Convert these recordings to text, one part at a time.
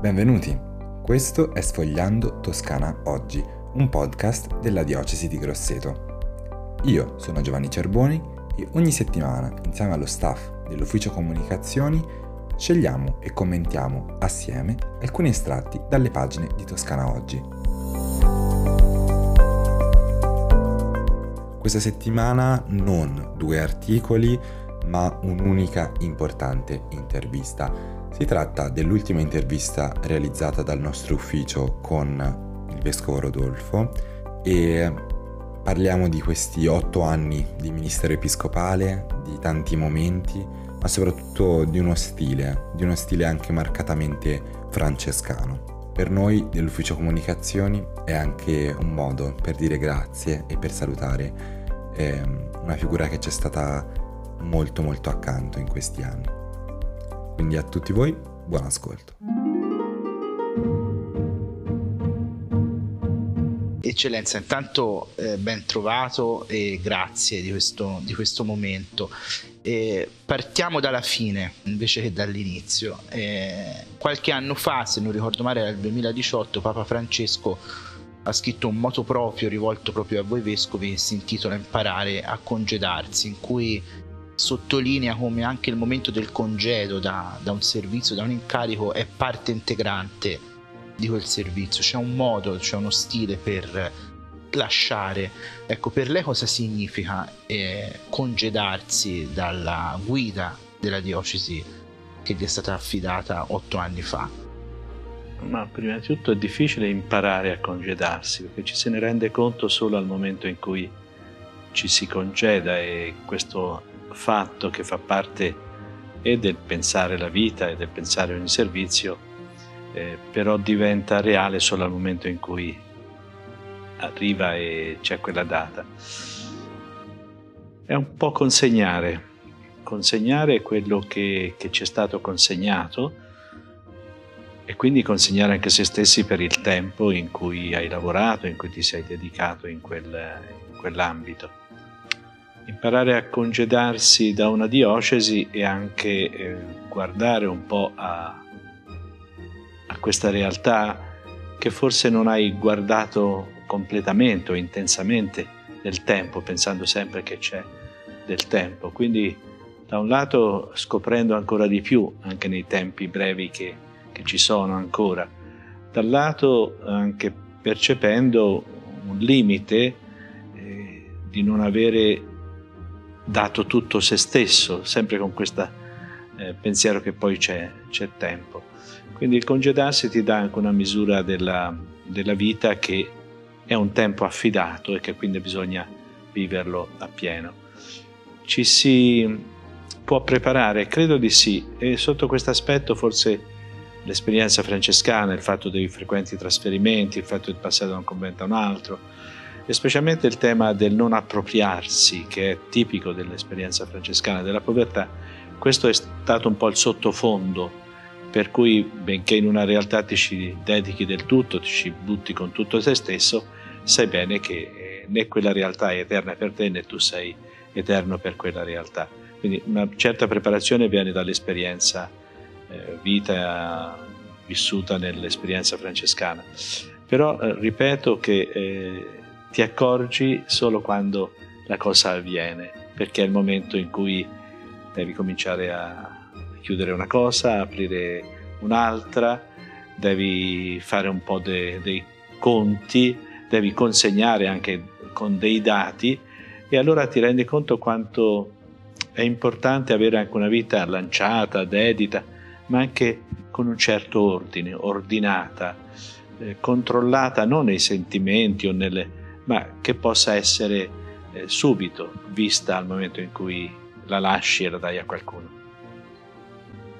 Benvenuti! Questo è Sfogliando Toscana Oggi, un podcast della Diocesi di Grosseto. Io sono Giovanni Cerboni e ogni settimana, insieme allo staff dell'Ufficio Comunicazioni, scegliamo e commentiamo assieme alcuni estratti dalle pagine di Toscana Oggi. Questa settimana non 2 articoli, ma un'unica importante intervista. Si tratta dell'ultima intervista realizzata dal nostro ufficio con il vescovo Rodolfo e parliamo di questi 8 anni di ministero episcopale, di tanti momenti, ma soprattutto di uno stile anche marcatamente francescano. Per noi dell'ufficio comunicazioni è anche un modo per dire grazie e per salutare una figura che ci è stata molto molto accanto in questi anni. Quindi a tutti voi buon ascolto. Eccellenza, intanto ben trovato e grazie di questo momento. Partiamo dalla fine invece che dall'inizio. Qualche anno fa, se non ricordo male, era il 2018, Papa Francesco ha scritto un moto proprio rivolto proprio a voi vescovi, si intitola Imparare a congedarsi, in cui sottolinea come anche il momento del congedo da un servizio, da un incarico, è parte integrante di quel servizio. C'è un modo, c'è uno stile per lasciare. Ecco, per lei cosa significa congedarsi dalla guida della diocesi che gli è stata affidata 8 anni fa? Ma prima di tutto è difficile imparare a congedarsi, perché ci se ne rende conto solo al momento in cui ci si congeda, e questo fatto che fa parte e del pensare la vita e del pensare ogni servizio però diventa reale solo al momento in cui arriva e c'è quella data. È un po' consegnare quello che ci è stato consegnato, e quindi consegnare anche se stessi per il tempo in cui hai lavorato, in cui ti sei dedicato in quell'ambito. Imparare a congedarsi da una diocesi e anche guardare un po' a questa realtà che forse non hai guardato completamente o intensamente nel tempo, pensando sempre che c'è del tempo. Quindi da un lato scoprendo ancora di più, anche nei tempi brevi che ci sono ancora, dal lato anche percependo un limite di non avere dato tutto se stesso, sempre con questo pensiero che poi c'è tempo. Quindi il congedarsi ti dà anche una misura della vita, che è un tempo affidato e che quindi bisogna viverlo appieno. Ci si può preparare? Credo di sì, e sotto questo aspetto forse l'esperienza francescana, il fatto dei frequenti trasferimenti, il fatto di passare da un convento a un altro, e specialmente il tema del non appropriarsi, che è tipico dell'esperienza francescana, della povertà, questo è stato un po' il sottofondo, per cui benché in una realtà ti ci dedichi del tutto, ti ci butti con tutto te stesso, sai bene che né quella realtà è eterna per te, né tu sei eterno per quella realtà. Quindi una certa preparazione viene dall'esperienza vita vissuta nell'esperienza francescana, però ripeto che ti accorgi solo quando la cosa avviene, perché è il momento in cui devi cominciare a chiudere una cosa, aprire un'altra, devi fare un po' dei conti, devi consegnare anche con dei dati, e allora ti rendi conto quanto è importante avere anche una vita lanciata, dedita, ma anche con un certo ordine, ordinata, controllata non nei sentimenti o ma che possa essere subito vista al momento in cui la lasci e la dai a qualcuno.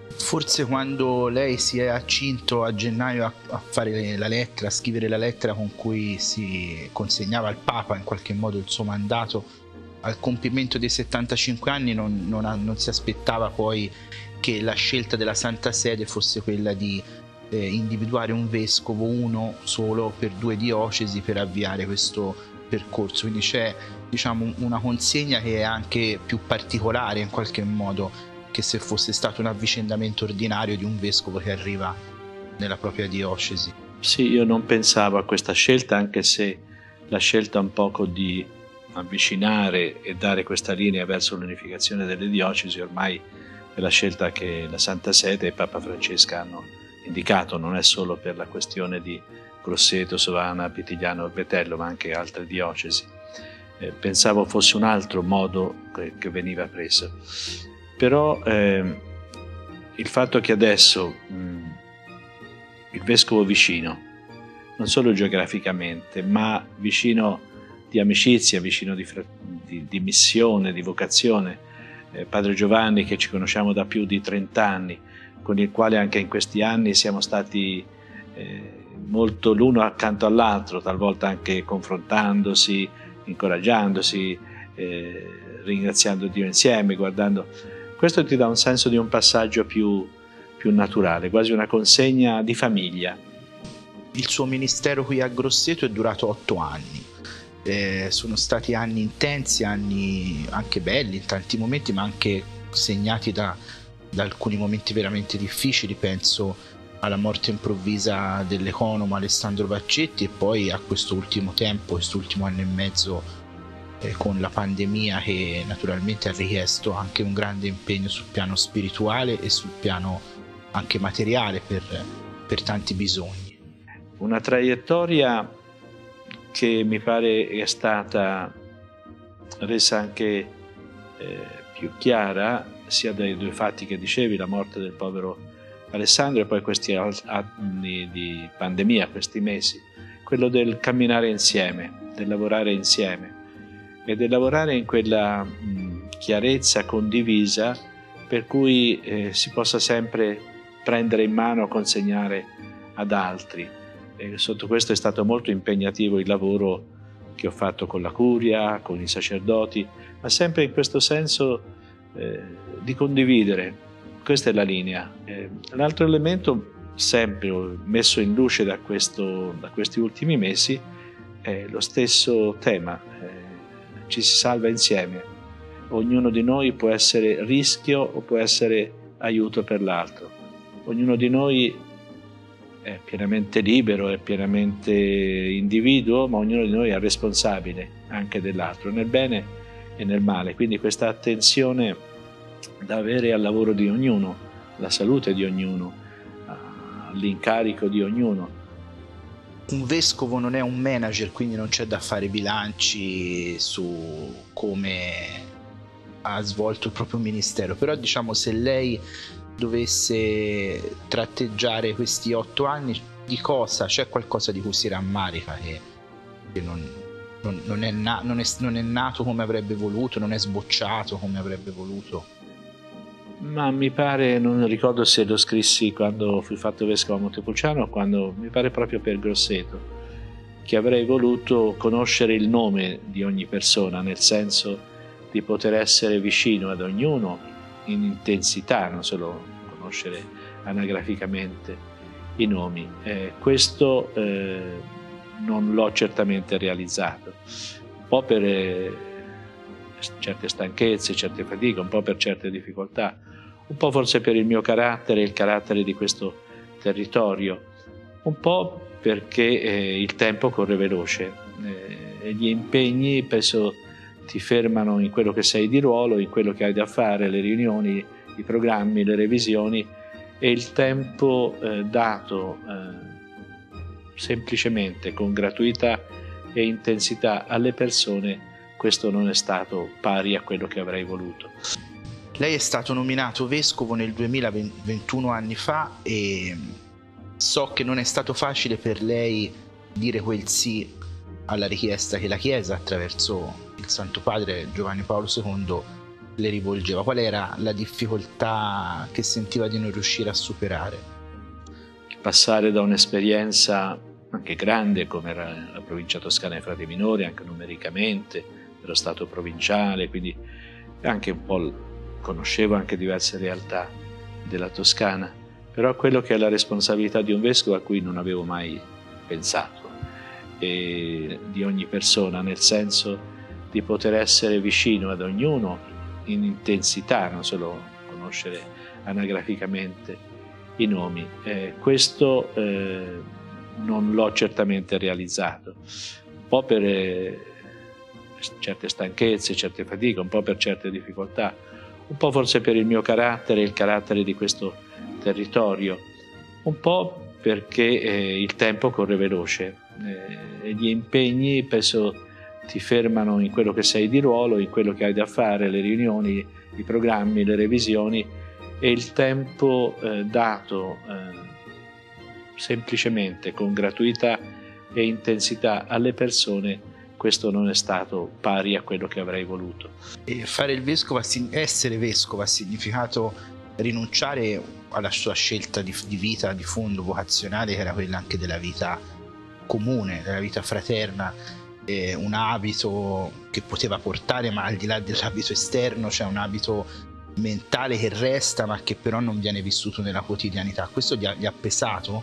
Forse quando lei si è accinto a gennaio a fare la lettera, a scrivere la lettera con cui si consegnava al Papa in qualche modo il suo mandato al compimento dei 75 anni, non si aspettava poi che la scelta della Santa Sede fosse quella di individuare un vescovo, uno solo, per 2 diocesi, per avviare questo percorso. Quindi c'è, diciamo, una consegna che è anche più particolare in qualche modo che se fosse stato un avvicendamento ordinario di un vescovo che arriva nella propria diocesi. Sì, io non pensavo a questa scelta, anche se la scelta un poco di avvicinare e dare questa linea verso l'unificazione delle diocesi ormai è la scelta che la Santa Sede e Papa Francesco hanno indicato, non è solo per la questione di Grosseto, Sovana, Pitigliano, Orbetello, ma anche altre diocesi. Pensavo fosse un altro modo che veniva preso, però il fatto che adesso il vescovo vicino, non solo geograficamente, ma vicino di amicizia, vicino di missione, di vocazione, padre Giovanni, che ci conosciamo da più di 30 anni, con il quale anche in questi anni siamo stati molto l'uno accanto all'altro, talvolta anche confrontandosi, incoraggiandosi, ringraziando Dio insieme, guardando. Questo ti dà un senso di un passaggio più naturale, quasi una consegna di famiglia. Il suo ministero qui a Grosseto è durato 8 anni. Sono stati anni intensi, anni anche belli in tanti momenti, ma anche segnati da alcuni momenti veramente difficili. Penso alla morte improvvisa dell'economo Alessandro Baccetti e poi a quest'ultimo tempo, quest'ultimo anno e mezzo con la pandemia, che naturalmente ha richiesto anche un grande impegno sul piano spirituale e sul piano anche materiale per tanti bisogni. Una traiettoria che mi pare è stata resa anche più chiara sia dai due fatti che dicevi, la morte del povero Alessandro e poi questi anni di pandemia, questi mesi, quello del camminare insieme, del lavorare insieme e del lavorare in quella chiarezza condivisa per cui si possa sempre prendere in mano, consegnare ad altri. E sotto questo è stato molto impegnativo il lavoro che ho fatto con la curia, con i sacerdoti, ma sempre in questo senso di condividere. Questa è la linea. L'altro elemento sempre messo in luce da questi ultimi mesi è lo stesso tema, ci si salva insieme, ognuno di noi può essere rischio o può essere aiuto per l'altro, ognuno di noi è pienamente libero, è pienamente individuo, ma ognuno di noi è responsabile anche dell'altro, nel bene e nel male, quindi questa attenzione da avere al lavoro di ognuno, alla salute di ognuno, all'incarico di ognuno. Un vescovo non è un manager, quindi non c'è da fare bilanci su come ha svolto il proprio ministero, però diciamo se lei dovesse tratteggiare questi 8 anni, di cosa? C'è qualcosa di cui si rammarica che non è nato come avrebbe voluto, non è sbocciato come avrebbe voluto? Ma mi pare, non ricordo se lo scrissi quando fui fatto vescovo a Montepulciano o quando, mi pare proprio per Grosseto, che avrei voluto conoscere il nome di ogni persona, nel senso di poter essere vicino ad ognuno in intensità, non solo conoscere anagraficamente i nomi. Questo non l'ho certamente realizzato, un po' per certe stanchezze, certe fatiche, un po' per certe difficoltà, un po' forse per il mio carattere, il carattere di questo territorio, un po' perché il tempo corre veloce e gli impegni penso ti fermano in quello che sei di ruolo, in quello che hai da fare, le riunioni, i programmi, le revisioni, e il tempo dato semplicemente con gratuità e intensità alle persone, questo non è stato pari a quello che avrei voluto. Lei è stato nominato vescovo nel 2021, anni fa, e so che non è stato facile per lei dire quel sì alla richiesta che la Chiesa, attraverso il Santo Padre Giovanni Paolo II, le rivolgeva. Qual era la difficoltà che sentiva di non riuscire a superare? Passare da un'esperienza anche grande come era la provincia toscana e Frati Minori, anche numericamente, dello stato provinciale, quindi anche un po' conoscevo anche diverse realtà della Toscana, però quello che è la responsabilità di un vescovo a cui non avevo mai pensato, e di ogni persona, nel senso di poter essere vicino ad ognuno in intensità, non solo conoscere anagraficamente i nomi. Questo non l'ho certamente realizzato, un po' per certe stanchezze, certe fatiche, un po' per certe difficoltà, un po' forse per il mio carattere, il carattere di questo territorio, un po' perché il tempo corre veloce e gli impegni penso ti fermano in quello che sei di ruolo, in quello che hai da fare, le riunioni, i programmi, le revisioni, e il tempo dato semplicemente con gratuità e intensità alle persone, questo non è stato pari a quello che avrei voluto. E fare il vescovo, essere vescovo, ha significato rinunciare alla sua scelta di vita, di fondo vocazionale, che era quella anche della vita comune, della vita fraterna, un abito che poteva portare, ma al di là dell'abito esterno c'è un abito mentale che resta, ma che però non viene vissuto nella quotidianità. Questo gli ha pesato?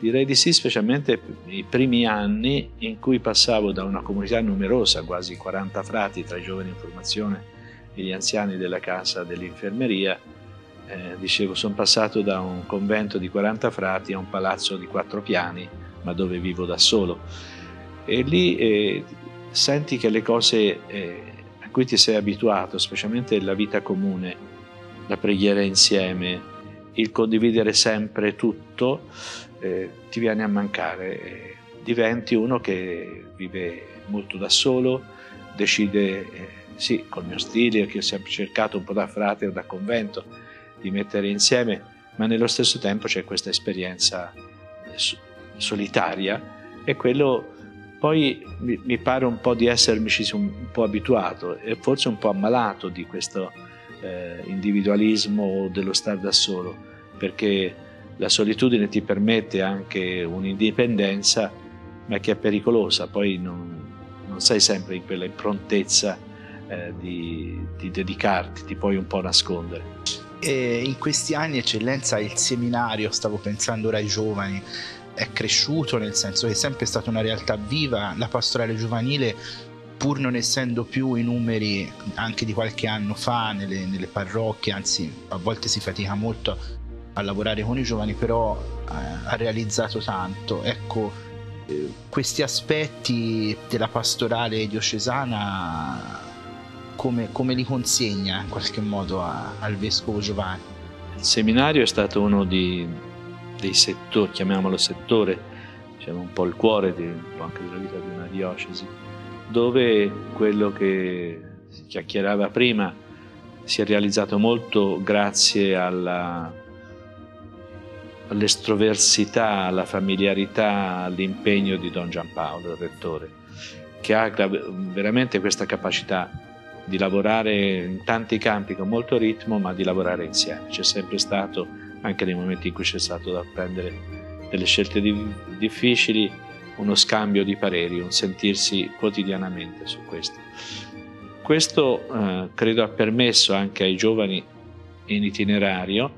Direi di sì, specialmente i primi anni in cui passavo da una comunità numerosa, quasi 40 frati tra i giovani in formazione e gli anziani della casa dell'infermeria, dicevo, sono passato da un convento di 40 frati a un palazzo di 4 piani, ma dove vivo da solo, e lì senti che le cose a cui ti sei abituato, specialmente la vita comune, la preghiera insieme, il condividere sempre tutto, ti viene a mancare, diventi uno che vive molto da solo, decide sì, col mio stile, che ho sempre cercato un po' da frate o da convento di mettere insieme, ma nello stesso tempo c'è questa esperienza solitaria, e quello poi mi pare un po' di essermici un po' abituato e forse un po' ammalato di questo individualismo o dello star da solo, perché la solitudine ti permette anche un'indipendenza, ma che è pericolosa, poi non sei sempre in quella improntezza di dedicarti, ti puoi un po' nascondere. E in questi anni, Eccellenza, il seminario, stavo pensando ora ai giovani, è cresciuto, nel senso che è sempre stata una realtà viva, la pastorale giovanile, pur non essendo più i numeri anche di qualche anno fa nelle parrocchie, anzi a volte si fatica molto a lavorare con i giovani, però ha realizzato tanto. Ecco, questi aspetti della pastorale diocesana come li consegna in qualche modo al vescovo Giovanni? Il seminario è stato uno dei settori, chiamiamolo settore, diciamo un po' il cuore un po' anche della vita di una diocesi, dove quello che si chiacchierava prima si è realizzato molto grazie all'estroversità, alla familiarità, all'impegno di Don Giampaolo, il rettore, che ha veramente questa capacità di lavorare in tanti campi con molto ritmo, ma di lavorare insieme. C'è sempre stato, anche nei momenti in cui c'è stato da prendere delle scelte difficili, uno scambio di pareri, un sentirsi quotidianamente su questo. Questo credo ha permesso anche ai giovani in itinerario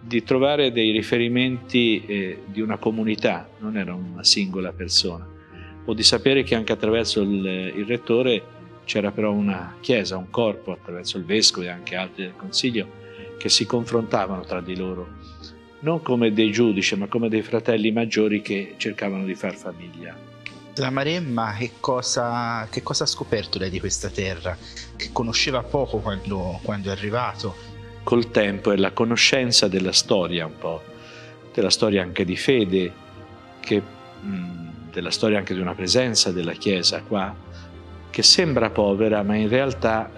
di trovare dei riferimenti di una comunità, non era una singola persona, o di sapere che anche attraverso il rettore c'era però una chiesa, un corpo, attraverso il vescovo e anche altri del consiglio, che si confrontavano tra di loro, non come dei giudici, ma come dei fratelli maggiori che cercavano di far famiglia. La Maremma, che cosa ha scoperto lei di questa terra, che conosceva poco quando è arrivato? Col tempo è la conoscenza della storia un po', della storia anche di fede, della storia anche di una presenza della Chiesa qua, che sembra povera, ma in realtà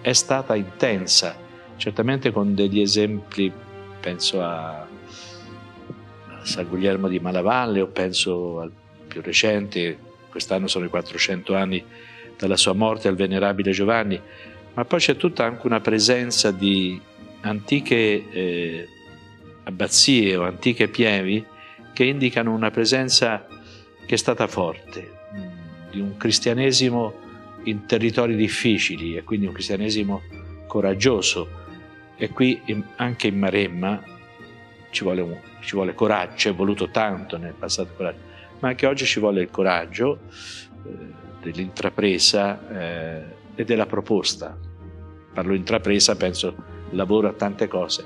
è stata intensa, certamente con degli esempi, penso a San Guglielmo di Malavalle o penso al più recente, quest'anno sono i 400 anni dalla sua morte, al venerabile Giovanni, ma poi c'è tutta anche una presenza di antiche abbazie o antiche pievi che indicano una presenza che è stata forte, di un cristianesimo in territori difficili e quindi un cristianesimo coraggioso, e qui anche in Maremma ci vuole coraggio, ci è voluto tanto nel passato coraggio, ma anche oggi ci vuole il coraggio dell'intrapresa e della proposta. Parlo intrapresa, penso lavoro a tante cose,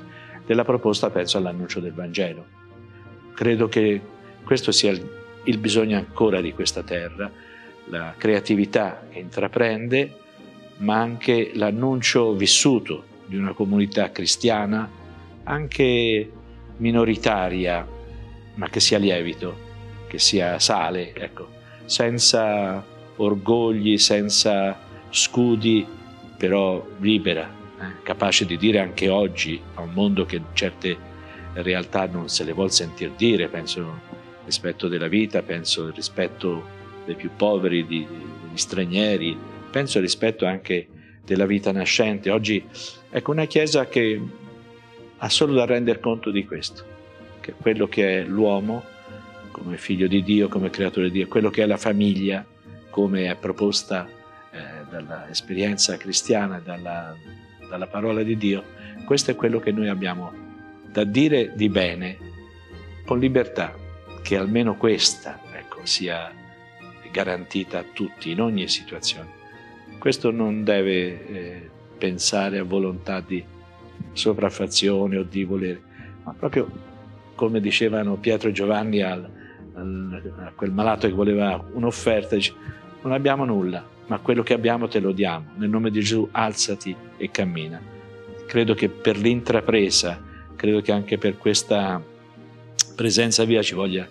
della proposta penso all'annuncio del Vangelo. Credo che questo sia il bisogno ancora di questa terra, la creatività che intraprende, ma anche l'annuncio vissuto di una comunità cristiana, anche minoritaria, ma che sia lievito, che sia sale, ecco, senza orgogli, senza scudi, però libera, capace di dire anche oggi a un mondo che certe realtà non se le vuol sentir dire, penso al rispetto della vita, penso al rispetto dei più poveri, degli stranieri, penso al rispetto anche della vita nascente. Oggi ecco una Chiesa che ha solo da rendere conto di questo, che quello che è l'uomo come figlio di Dio, come creatore di Dio, quello che è la famiglia, come è proposta dall'esperienza cristiana, dalla parola di Dio, questo è quello che noi abbiamo da dire di bene, con libertà, che almeno questa, ecco, sia garantita a tutti, in ogni situazione. Questo non deve pensare a volontà di sopraffazione o di volere, ma proprio come dicevano Pietro e Giovanni a quel malato che voleva un'offerta, dice: non abbiamo nulla, ma quello che abbiamo te lo diamo, nel nome di Gesù alzati e cammina. Credo che per l'intrapresa, credo che anche per questa presenza via ci voglia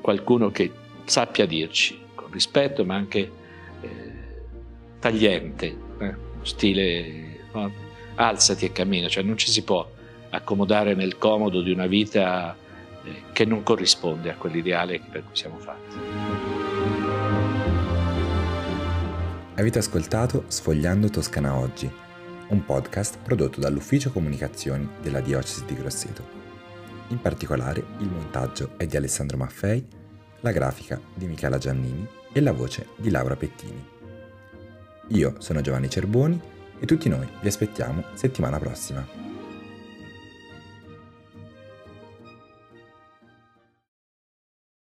qualcuno che sappia dirci, con rispetto ma anche tagliente, stile alzati e cammina, cioè non ci si può accomodare nel comodo di una vita che non corrisponde a quell'ideale per cui siamo fatti. Avete ascoltato Sfogliando Toscana Oggi, un podcast prodotto dall'Ufficio Comunicazioni della Diocesi di Grosseto. In particolare il montaggio è di Alessandro Maffei, la grafica di Michela Giannini e la voce di Laura Pettini. Io sono Giovanni Cerboni e tutti noi vi aspettiamo settimana prossima.